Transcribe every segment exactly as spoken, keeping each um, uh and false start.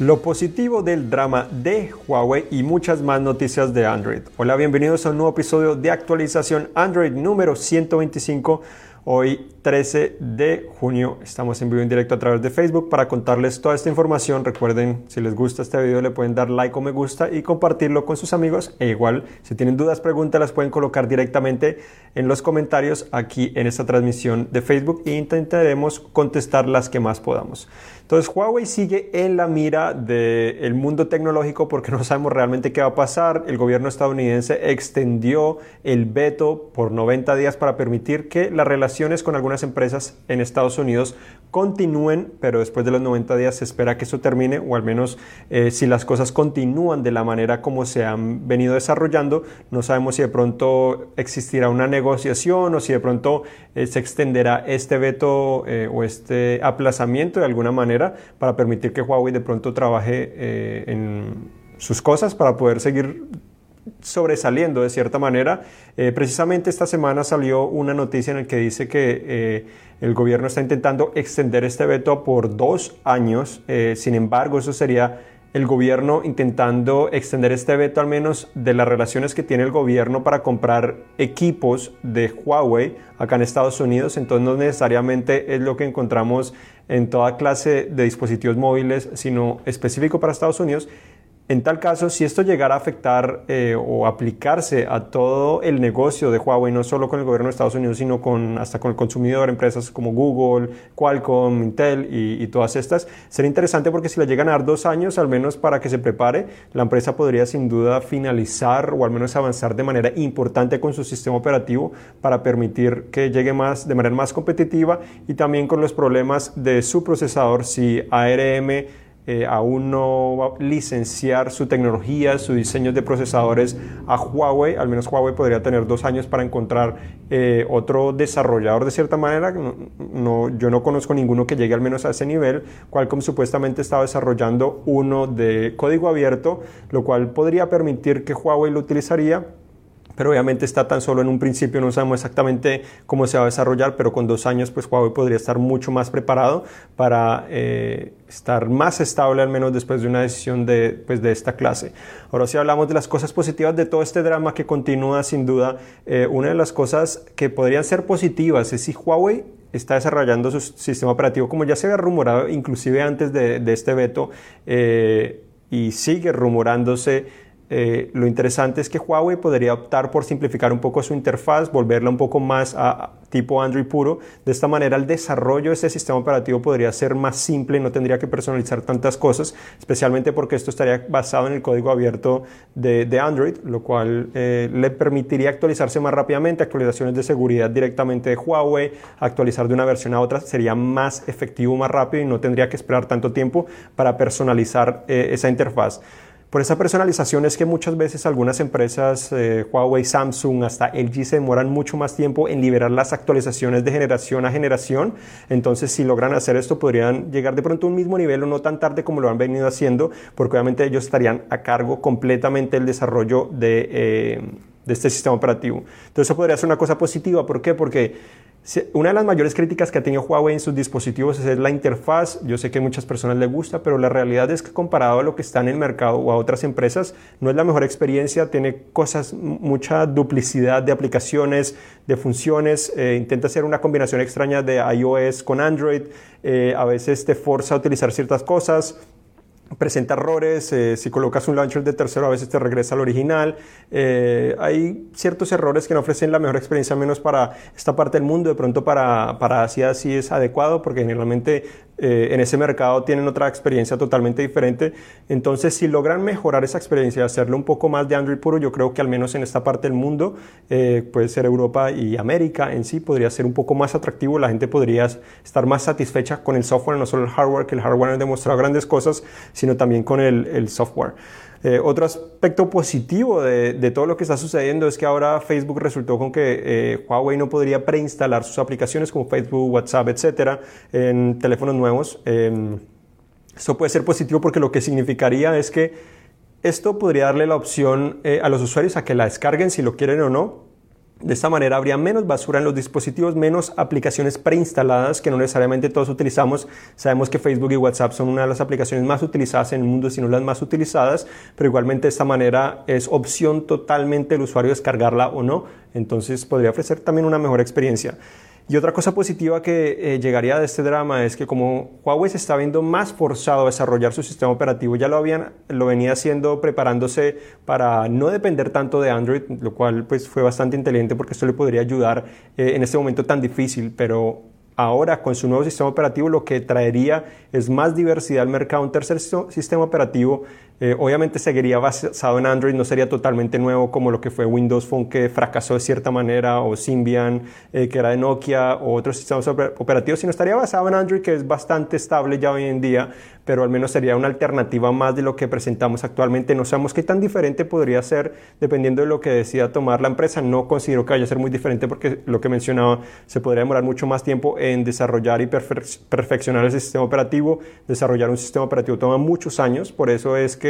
Lo positivo del drama de Huawei y muchas más noticias de Android. Hola, bienvenidos a un nuevo episodio de actualización Android número ciento veinticinco. Hoy trece de junio estamos en vivo en directo a través de Facebook para contarles toda esta información. Recuerden, si les gusta este video le pueden dar like o me gusta y compartirlo con sus amigos. E igual, si tienen dudas, preguntas, las pueden colocar directamente en los comentarios aquí en esta transmisión de Facebook e intentaremos contestar las que más podamos. Entonces, Huawei sigue en la mira del mundo tecnológico porque no sabemos realmente qué va a pasar. El gobierno estadounidense extendió el veto por noventa días para permitir que las relaciones con algunas empresas en Estados Unidos continúen, pero después de los noventa días se espera que eso termine, o al menos eh, si las cosas continúan de la manera como se han venido desarrollando. No sabemos si de pronto existirá una negociación o si de pronto eh, se extenderá este veto eh, o este aplazamiento de alguna manera para permitir que Huawei de pronto trabaje eh, en sus cosas para poder seguir sobresaliendo de cierta manera. Eh, precisamente esta semana salió una noticia en la que dice que eh, el gobierno está intentando extender este veto por dos años. Eh, sin embargo, eso sería el gobierno intentando extender este veto al menos de las relaciones que tiene el gobierno para comprar equipos de Huawei acá en Estados Unidos. Entonces no necesariamente es lo que encontramos en toda clase de dispositivos móviles, sino específico para Estados Unidos. En tal caso, si esto llegara a afectar eh, o aplicarse a todo el negocio de Huawei, no solo con el gobierno de Estados Unidos, sino con, hasta con el consumidor, empresas como Google, Qualcomm, Intel y, y todas estas, sería interesante porque si le llegan a dar dos años, al menos para que se prepare, la empresa podría sin duda finalizar o al menos avanzar de manera importante con su sistema operativo para permitir que llegue más, de manera más competitiva, y también con los problemas de su procesador si A R M Eh, aún no va a licenciar su tecnología, sus diseños de procesadores a Huawei. Al menos Huawei podría tener dos años para encontrar eh, otro desarrollador de cierta manera. No, no, yo no conozco ninguno que llegue al menos a ese nivel. Qualcomm supuestamente estaba desarrollando uno de código abierto, lo cual podría permitir que Huawei lo utilizaría. Pero obviamente está tan solo en un principio, no sabemos exactamente cómo se va a desarrollar, pero con dos años pues Huawei podría estar mucho más preparado para eh, estar más estable, al menos después de una decisión de, pues, de esta clase. Ahora sí hablamos de las cosas positivas de todo este drama que continúa sin duda. Eh, una de las cosas que podrían ser positivas es si Huawei está desarrollando su sistema operativo, como ya se había rumorado inclusive antes de, de este veto eh, y sigue rumorándose. Eh, lo interesante es que Huawei podría optar por simplificar un poco su interfaz, volverla un poco más a tipo Android puro. De esta manera el desarrollo de este sistema operativo podría ser más simple y no tendría que personalizar tantas cosas, especialmente porque esto estaría basado en el código abierto de, de Android, lo cual eh, le permitiría actualizarse más rápidamente. Actualizaciones de seguridad directamente de Huawei, actualizar de una versión a otra sería más efectivo, más rápido, y no tendría que esperar tanto tiempo para personalizar eh, esa interfaz. Por esa personalización es que muchas veces algunas empresas, eh, Huawei, Samsung, hasta L G, se demoran mucho más tiempo en liberar las actualizaciones de generación a generación. Entonces, si logran hacer esto, podrían llegar de pronto a un mismo nivel o no tan tarde como lo han venido haciendo, porque obviamente ellos estarían a cargo completamente del desarrollo de, eh, de este sistema operativo. Entonces, eso podría ser una cosa positiva. ¿Por qué? Porque una de las mayores críticas que ha tenido Huawei en sus dispositivos es la interfaz. Yo sé que a muchas personas les gusta, pero la realidad es que comparado a lo que está en el mercado o a otras empresas, no es la mejor experiencia. Tiene cosas, mucha duplicidad de aplicaciones, de funciones. Eh, intenta hacer una combinación extraña de iOS con Android. Eh, a veces te forza a utilizar ciertas cosas. Presenta errores, eh, si colocas un launcher de tercero a veces te regresa al original. Eh, hay ciertos errores que no ofrecen la mejor experiencia, menos para esta parte del mundo. De pronto para, para Asia sí es adecuado, porque generalmente eh, en ese mercado tienen otra experiencia totalmente diferente. Entonces, si logran mejorar esa experiencia y hacerlo un poco más de Android puro, yo creo que al menos en esta parte del mundo, eh, puede ser Europa y América en sí, podría ser un poco más atractivo. La gente podría estar más satisfecha con el software, no solo el hardware, que el hardware ha demostrado grandes cosas, sino también con el, el software. Eh, otro aspecto positivo de, de todo lo que está sucediendo es que ahora Facebook resultó con que eh, Huawei no podría preinstalar sus aplicaciones como Facebook, WhatsApp, etcétera, en teléfonos nuevos. Eh, esto puede ser positivo porque lo que significaría es que esto podría darle la opción eh, a los usuarios a que la descarguen si lo quieren o no, De esta manera habría menos basura en los dispositivos, menos aplicaciones preinstaladas que no necesariamente todos utilizamos. Sabemos que Facebook y WhatsApp son una de las aplicaciones más utilizadas en el mundo, si no las más utilizadas, pero igualmente de esta manera es opción totalmente del usuario descargarla o no, entonces podría ofrecer también una mejor experiencia. Y otra cosa positiva que eh, llegaría de este drama es que como Huawei se está viendo más forzado a desarrollar su sistema operativo, ya lo habían, lo venía haciendo preparándose para no depender tanto de Android, lo cual pues fue bastante inteligente porque esto le podría ayudar eh, en este momento tan difícil, pero ahora con su nuevo sistema operativo lo que traería es más diversidad al mercado, un tercer sistema operativo. Eh, obviamente seguiría basado en Android, no sería totalmente nuevo como lo que fue Windows Phone, que fracasó de cierta manera, o Symbian, eh, que era de Nokia, o otros sistemas operativos, sino estaría basado en Android, que es bastante estable ya hoy en día, pero al menos sería una alternativa más de lo que presentamos actualmente. No sabemos qué tan diferente podría ser dependiendo de lo que decida tomar la empresa. No considero que vaya a ser muy diferente porque lo que mencionaba, se podría demorar mucho más tiempo en desarrollar y perfe- perfeccionar el sistema operativo. Desarrollar un sistema operativo toma muchos años, por eso es que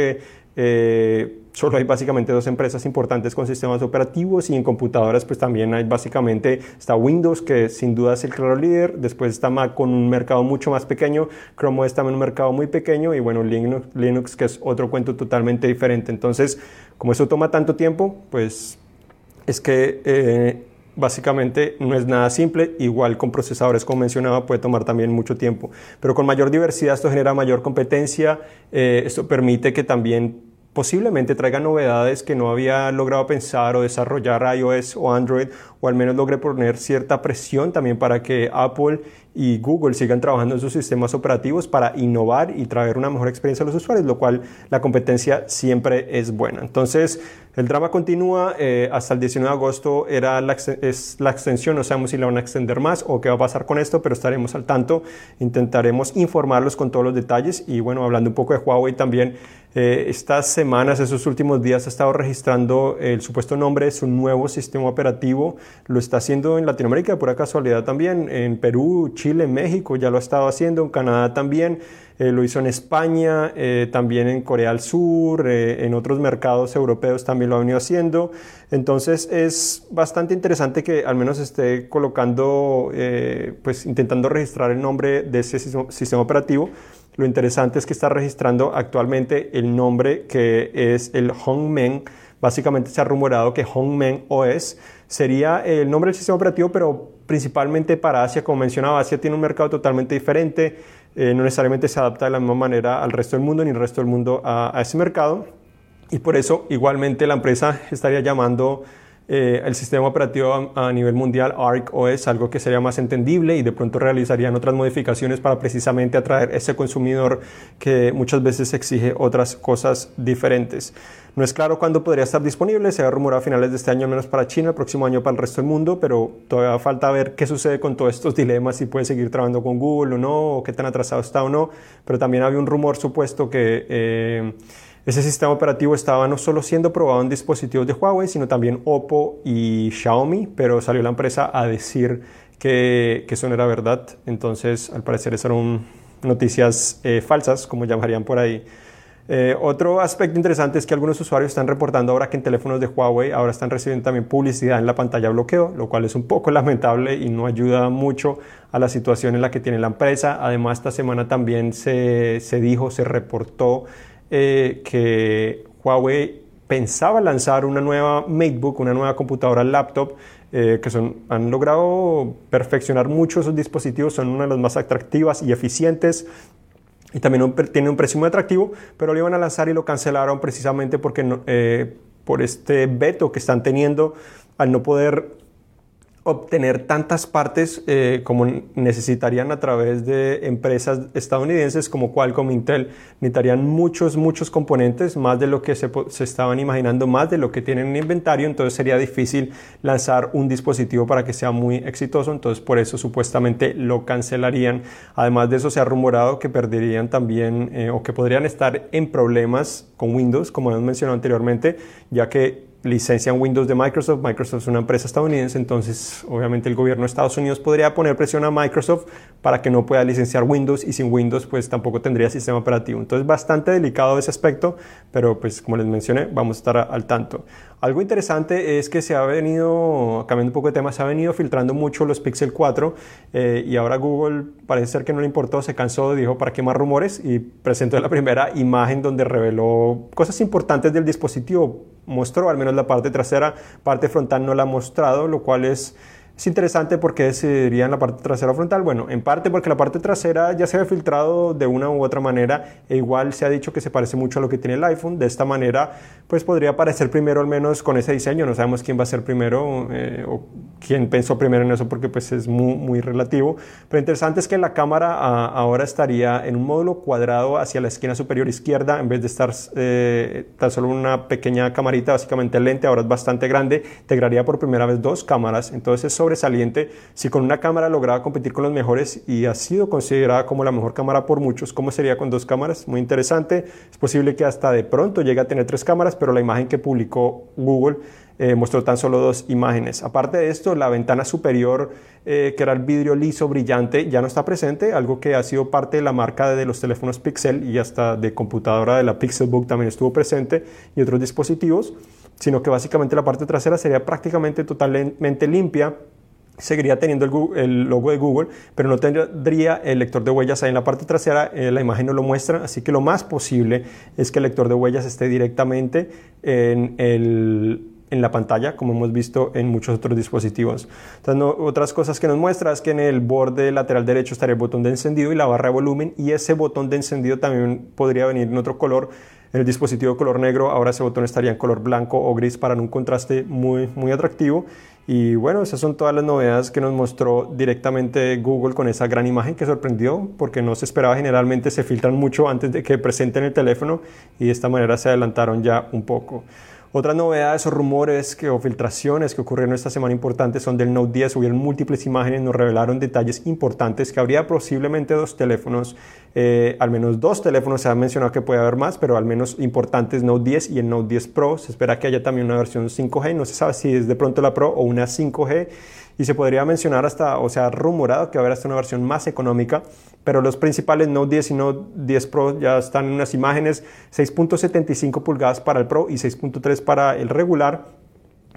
Eh, solo hay básicamente dos empresas importantes con sistemas operativos, y en computadoras pues también hay básicamente, está Windows, que sin duda es el claro líder, después está Mac con un mercado mucho más pequeño, Chrome O S también un mercado muy pequeño, y bueno, Linux, Linux que es otro cuento totalmente diferente. Entonces, como eso toma tanto tiempo, pues es que eh, básicamente no es nada simple. Igual con procesadores, como mencionaba, puede tomar también mucho tiempo, pero con mayor diversidad esto genera mayor competencia. Eh, esto permite que también posiblemente traiga novedades que no había logrado pensar o desarrollar iOS o Android, o al menos logre poner cierta presión también para que Apple y Google sigan trabajando en sus sistemas operativos para innovar y traer una mejor experiencia a los usuarios, lo cual la competencia siempre es buena. Entonces el drama continúa. Eh, hasta el diecinueve de agosto era la, es la extensión, no sabemos si la van a extender más o qué va a pasar con esto, pero estaremos al tanto, intentaremos informarlos con todos los detalles. Y bueno, hablando un poco de Huawei también, eh, estas semanas, esos últimos días, ha estado registrando el supuesto nombre de su nuevo sistema operativo. Lo está haciendo en Latinoamérica, de pura casualidad también, en Perú, Chile, México, ya lo ha estado haciendo, en Canadá también. Eh, lo hizo en España, eh, también en Corea del Sur, eh, en otros mercados europeos también lo ha venido haciendo. Entonces es bastante interesante que al menos esté colocando, eh, pues intentando registrar el nombre de ese sistema operativo. Lo interesante es que está registrando actualmente el nombre que es el HongMeng. Básicamente se ha rumorado que HongMeng O S sería el nombre del sistema operativo, pero principalmente para Asia. Como mencionaba, Asia tiene un mercado totalmente diferente. Eh, no necesariamente se adapta de la misma manera al resto del mundo, ni el resto del mundo a, a ese mercado, y por eso igualmente la empresa estaría llamando eh, el sistema operativo a, a nivel mundial Arc O S, algo que sería más entendible, y de pronto realizarían otras modificaciones para precisamente atraer ese consumidor que muchas veces exige otras cosas diferentes. No es claro cuándo podría estar disponible, se ha rumorado a finales de este año, al menos para China, el próximo año para el resto del mundo, pero todavía falta ver qué sucede con todos estos dilemas, si puede seguir trabajando con Google o no, o qué tan atrasado está o no. Pero también había un rumor supuesto que eh, ese sistema operativo estaba no solo siendo probado en dispositivos de Huawei, sino también Oppo y Xiaomi, pero salió la empresa a decir que, que eso no era verdad. Entonces, al parecer, esas eran noticias eh, falsas, como llamarían por ahí. Eh, otro aspecto interesante es que algunos usuarios están reportando ahora que en teléfonos de Huawei ahora están recibiendo también publicidad en la pantalla de bloqueo, lo cual es un poco lamentable y no ayuda mucho a la situación en la que tiene la empresa. Además, esta semana también se, se dijo, se reportó eh, que Huawei pensaba lanzar una nueva Matebook, una nueva computadora laptop, Eh, que son, han logrado perfeccionar mucho esos dispositivos, son una de las más atractivas y eficientes, y también un, tiene un precio muy atractivo, pero lo iban a lanzar y lo cancelaron precisamente porque no, eh, por este veto que están teniendo al no poder obtener tantas partes eh, como necesitarían a través de empresas estadounidenses como Qualcomm, Intel. Necesitarían muchos, muchos componentes, más de lo que se, se estaban imaginando, más de lo que tienen en inventario. Entonces sería difícil lanzar un dispositivo para que sea muy exitoso, entonces por eso supuestamente lo cancelarían. Además de eso, se ha rumorado que perderían también eh, o que podrían estar en problemas con Windows, como hemos mencionado anteriormente, ya que licencian Windows de Microsoft. Microsoft es una empresa estadounidense, entonces obviamente el gobierno de Estados Unidos podría poner presión a Microsoft para que no pueda licenciar Windows, y sin Windows pues tampoco tendría sistema operativo. Entonces bastante delicado ese aspecto, pero pues como les mencioné, vamos a estar al tanto. Algo interesante es que se ha venido, cambiando un poco de tema, se ha venido filtrando mucho los Pixel cuatro eh, y ahora Google parece ser que no le importó, se cansó, dijo para qué más rumores y presentó la primera imagen donde reveló cosas importantes del dispositivo. Mostró al menos la parte trasera, parte frontal no la ha mostrado, lo cual es... Es interesante porque se diría en la parte trasera frontal, bueno, en parte porque la parte trasera ya se había filtrado de una u otra manera e igual se ha dicho que se parece mucho a lo que tiene el iPhone. De esta manera pues podría aparecer primero, al menos con ese diseño. No sabemos quién va a ser primero eh, o quién pensó primero en eso porque pues es muy, muy relativo, pero interesante es que la cámara a, ahora estaría en un módulo cuadrado hacia la esquina superior izquierda en vez de estar eh, tan solo una pequeña camarita, básicamente el lente ahora es bastante grande, integraría por primera vez dos cámaras, entonces sobre sobresaliente, si con una cámara lograba competir con los mejores y ha sido considerada como la mejor cámara por muchos, ¿cómo sería con dos cámaras? Muy interesante, es posible que hasta de pronto llegue a tener tres cámaras, pero la imagen que publicó Google eh, mostró tan solo dos imágenes. Aparte de esto, la ventana superior, eh, que era el vidrio liso brillante, ya no está presente, algo que ha sido parte de la marca de los teléfonos Pixel y hasta de computadora de la Pixelbook también estuvo presente y otros dispositivos, sino que básicamente la parte trasera sería prácticamente totalmente limpia. Seguiría teniendo el, Google, el logo de Google, pero no tendría el lector de huellas ahí en la parte trasera, eh, la imagen no lo muestra, así que lo más posible es que el lector de huellas esté directamente en, el, en la pantalla, como hemos visto en muchos otros dispositivos. Entonces, no, otras cosas que nos muestra es que en el borde lateral derecho estaría el botón de encendido y la barra de volumen, y ese botón de encendido también podría venir en otro color. En el dispositivo color negro, ahora ese botón estaría en color blanco o gris para un contraste muy, muy atractivo. Y bueno, esas son todas las novedades que nos mostró directamente Google con esa gran imagen que sorprendió porque no se esperaba, generalmente se filtran mucho antes de que presenten el teléfono y de esta manera se adelantaron ya un poco. Otras novedades o rumores que, o filtraciones que ocurrieron esta semana importantes son del Note diez, hubieron múltiples imágenes, nos revelaron detalles importantes que habría posiblemente dos teléfonos, eh, al menos dos teléfonos, se ha mencionado que puede haber más, pero al menos importantes Note diez y el Note diez Pro, se espera que haya también una versión cinco G, no se sabe si es de pronto la Pro o una cinco G, y se podría mencionar hasta, o sea, rumorado que habrá hasta una versión más económica, pero los principales Note diez y Note diez Pro ya están en unas imágenes, seis punto setenta y cinco pulgadas para el Pro y seis punto tres para el regular,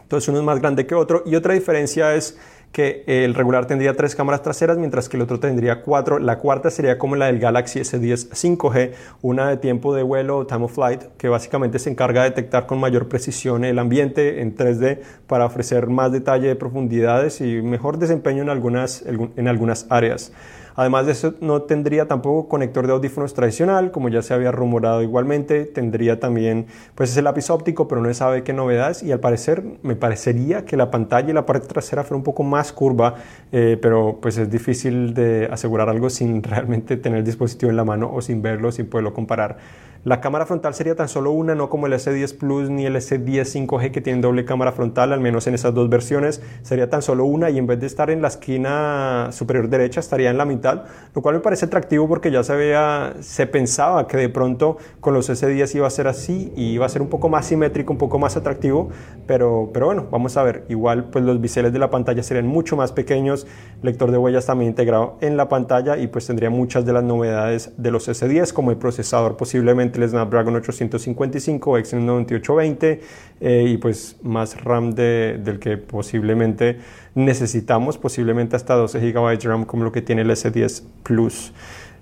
entonces uno es más grande que otro y otra diferencia es que el regular tendría tres cámaras traseras mientras que el otro tendría cuatro, la cuarta sería como la del Galaxy S diez cinco G, una de tiempo de vuelo, time of flight, que básicamente se encarga de detectar con mayor precisión el ambiente en tres D para ofrecer más detalle de profundidades y mejor desempeño en algunas, en algunas áreas. Además de eso, no tendría tampoco conector de audífonos tradicional, como ya se había rumorado igualmente. Tendría también pues ese lápiz óptico, pero no se sabe qué novedades. Y al parecer, me parecería que la pantalla y la parte trasera fuera un poco más curva, eh, pero pues es difícil de asegurar algo sin realmente tener el dispositivo en la mano o sin verlo, sin poderlo comparar. La cámara frontal sería tan solo una, no como el S diez Plus ni el S diez cinco G que tienen doble cámara frontal, al menos en esas dos versiones, sería tan solo una y en vez de estar en la esquina superior derecha estaría en la mitad, lo cual me parece atractivo porque ya se veía, se pensaba que de pronto con los S diez iba a ser así y iba a ser un poco más simétrico, un poco más atractivo, pero, pero bueno, vamos a ver, igual pues los biseles de la pantalla serían mucho más pequeños, lector de huellas también integrado en la pantalla y pues tendría muchas de las novedades de los S diez como el procesador posiblemente el Snapdragon ochocientos cincuenta y cinco, Exynon noventa y ocho veinte eh, y pues más RAM de, del que posiblemente necesitamos, posiblemente hasta doce gigabytes de RAM como lo que tiene el S diez Plus.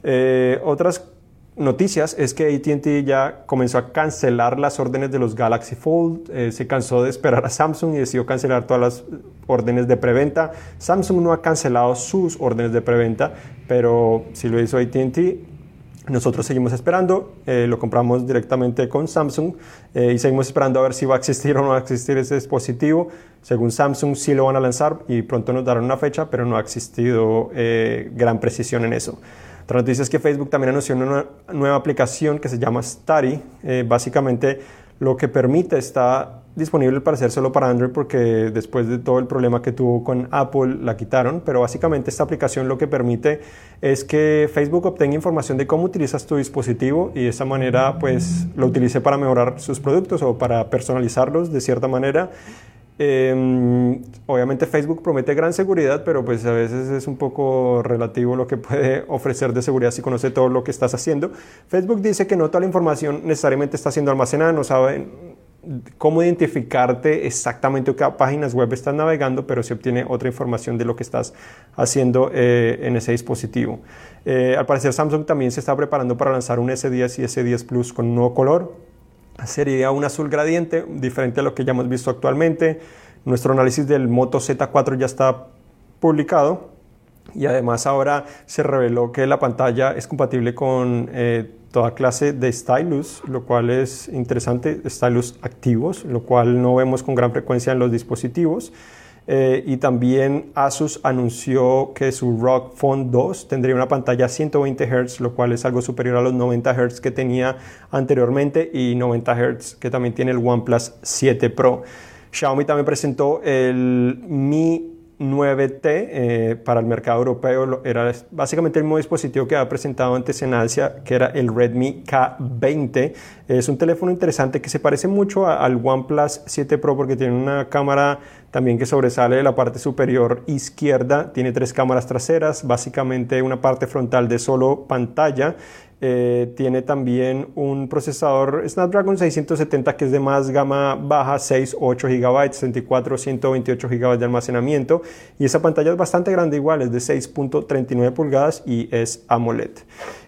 Eh, otras noticias es que A T and T ya comenzó a cancelar las órdenes de los Galaxy Fold, eh, se cansó de esperar a Samsung y decidió cancelar todas las órdenes de preventa. Samsung no ha cancelado sus órdenes de preventa, pero si lo hizo A T and T. Nosotros seguimos esperando, eh, lo compramos directamente con Samsung eh, y seguimos esperando a ver si va a existir o no va a existir ese dispositivo. Según Samsung sí lo van a lanzar y pronto nos darán una fecha, pero no ha existido eh, gran precisión en eso. Otra noticia es que Facebook también anunció una nueva aplicación que se llama Study. Eh, básicamente lo que permite está... disponible al parecer solo para Android porque después de todo el problema que tuvo con Apple la quitaron, pero básicamente esta aplicación lo que permite es que Facebook obtenga información de cómo utilizas tu dispositivo y de esa manera pues lo utilice para mejorar sus productos o para personalizarlos de cierta manera. Eh, obviamente Facebook promete gran seguridad, pero pues a veces es un poco relativo lo que puede ofrecer de seguridad si conoce todo lo que estás haciendo. Facebook dice que no toda la información necesariamente está siendo almacenada, no saben cómo identificarte exactamente qué páginas web estás navegando, pero se obtiene otra información de lo que estás haciendo eh, en ese dispositivo. Eh, al parecer Samsung también se está preparando para lanzar un S diez y S diez Plus con un nuevo color. Sería un azul gradiente, diferente a lo que ya hemos visto actualmente. Nuestro análisis del Moto Z cuatro ya está publicado y además ahora se reveló que la pantalla es compatible con eh, toda clase de stylus, lo cual es interesante, stylus activos, lo cual no vemos con gran frecuencia en los dispositivos. Eh, y también ASUS anunció que su ROG Phone dos tendría una pantalla a ciento veinte hertz, lo cual es algo superior a los noventa hertz que tenía anteriormente y noventa hertz que también tiene el OnePlus siete Pro. Xiaomi también presentó el Mi nueve T eh, para el mercado europeo. Era básicamente el mismo dispositivo que había presentado antes en Asia, que era el Redmi K veinte. Es un teléfono interesante que se parece mucho a, al OnePlus siete Pro porque tiene una cámara también que sobresale de la parte superior izquierda. Tiene tres cámaras traseras, básicamente una parte frontal de solo pantalla. Eh, tiene también un procesador Snapdragon seiscientos setenta que es de más gama baja, seis, ocho gigabytes, sesenta y cuatro, ciento veintiocho gigabytes de almacenamiento, y esa pantalla es bastante grande igual, es de seis punto treinta y nueve pulgadas y es AMOLED.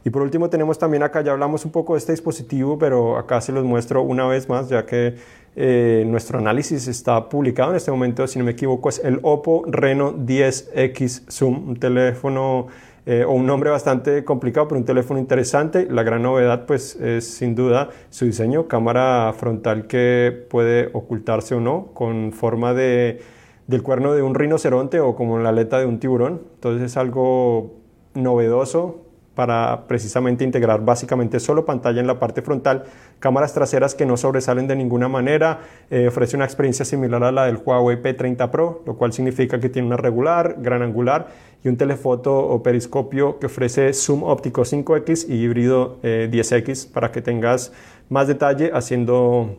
Y por último tenemos también, acá ya hablamos un poco de este dispositivo, pero acá se los muestro una vez más ya que eh, nuestro análisis está publicado en este momento, si no me equivoco es el Oppo Reno diez X Zoom, un teléfono Eh, o un nombre bastante complicado, pero un teléfono interesante. La gran novedad pues es sin duda su diseño, cámara frontal que puede ocultarse o no, con forma de, del cuerno de un rinoceronte o como la aleta de un tiburón. Entonces es algo novedoso para precisamente integrar básicamente solo pantalla en la parte frontal, cámaras traseras que no sobresalen de ninguna manera. Eh, ofrece una experiencia similar a la del Huawei P treinta Pro, lo cual significa que tiene una regular, gran angular y un telefoto o periscopio que ofrece zoom óptico cinco X y híbrido eh, diez X para que tengas más detalle haciendo...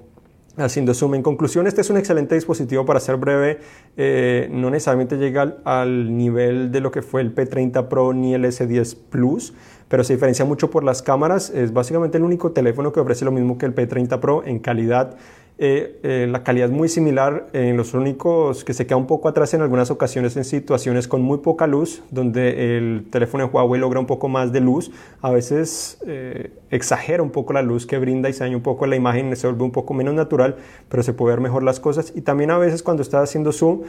Haciendo zoom. En conclusión, este es un excelente dispositivo. Para ser breve, eh, no necesariamente llega al, al nivel de lo que fue el P treinta Pro ni el S diez Plus, pero se diferencia mucho por las cámaras. Es básicamente el único teléfono que ofrece lo mismo que el P treinta Pro en calidad. Eh, eh, la calidad es muy similar. Eh, los únicos que se queda un poco atrás en algunas ocasiones en situaciones con muy poca luz, donde el teléfono de Huawei logra un poco más de luz, a veces eh, exagera un poco la luz que brinda y se daña un poco la imagen, se vuelve un poco menos natural, pero se puede ver mejor las cosas. Y también a veces cuando está haciendo zoom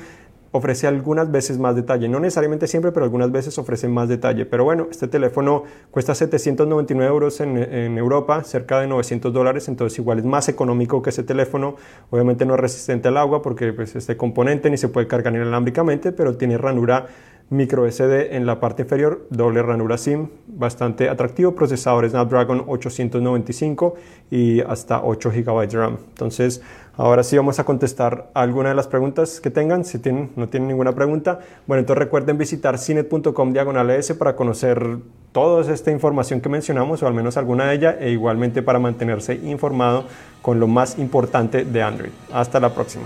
ofrece algunas veces más detalle, no necesariamente siempre, pero algunas veces ofrece más detalle. Pero bueno, este teléfono cuesta setecientos noventa y nueve euros en, en Europa, cerca de novecientos dólares, entonces igual es más económico que ese teléfono. Obviamente no es resistente al agua porque pues, este componente ni se puede cargar inalámbricamente, pero tiene ranura micro S D en la parte inferior, doble ranura SIM, bastante atractivo, procesador Snapdragon ochocientos noventa y cinco y hasta ocho gigabytes de RAM. Entonces, ahora sí vamos a contestar alguna de las preguntas que tengan. Si tienen, no tienen ninguna pregunta, bueno, entonces recuerden visitar cinet punto com diagonal e ese para conocer toda esta información que mencionamos, o al menos alguna de ella, e igualmente para mantenerse informado con lo más importante de Android. Hasta la próxima.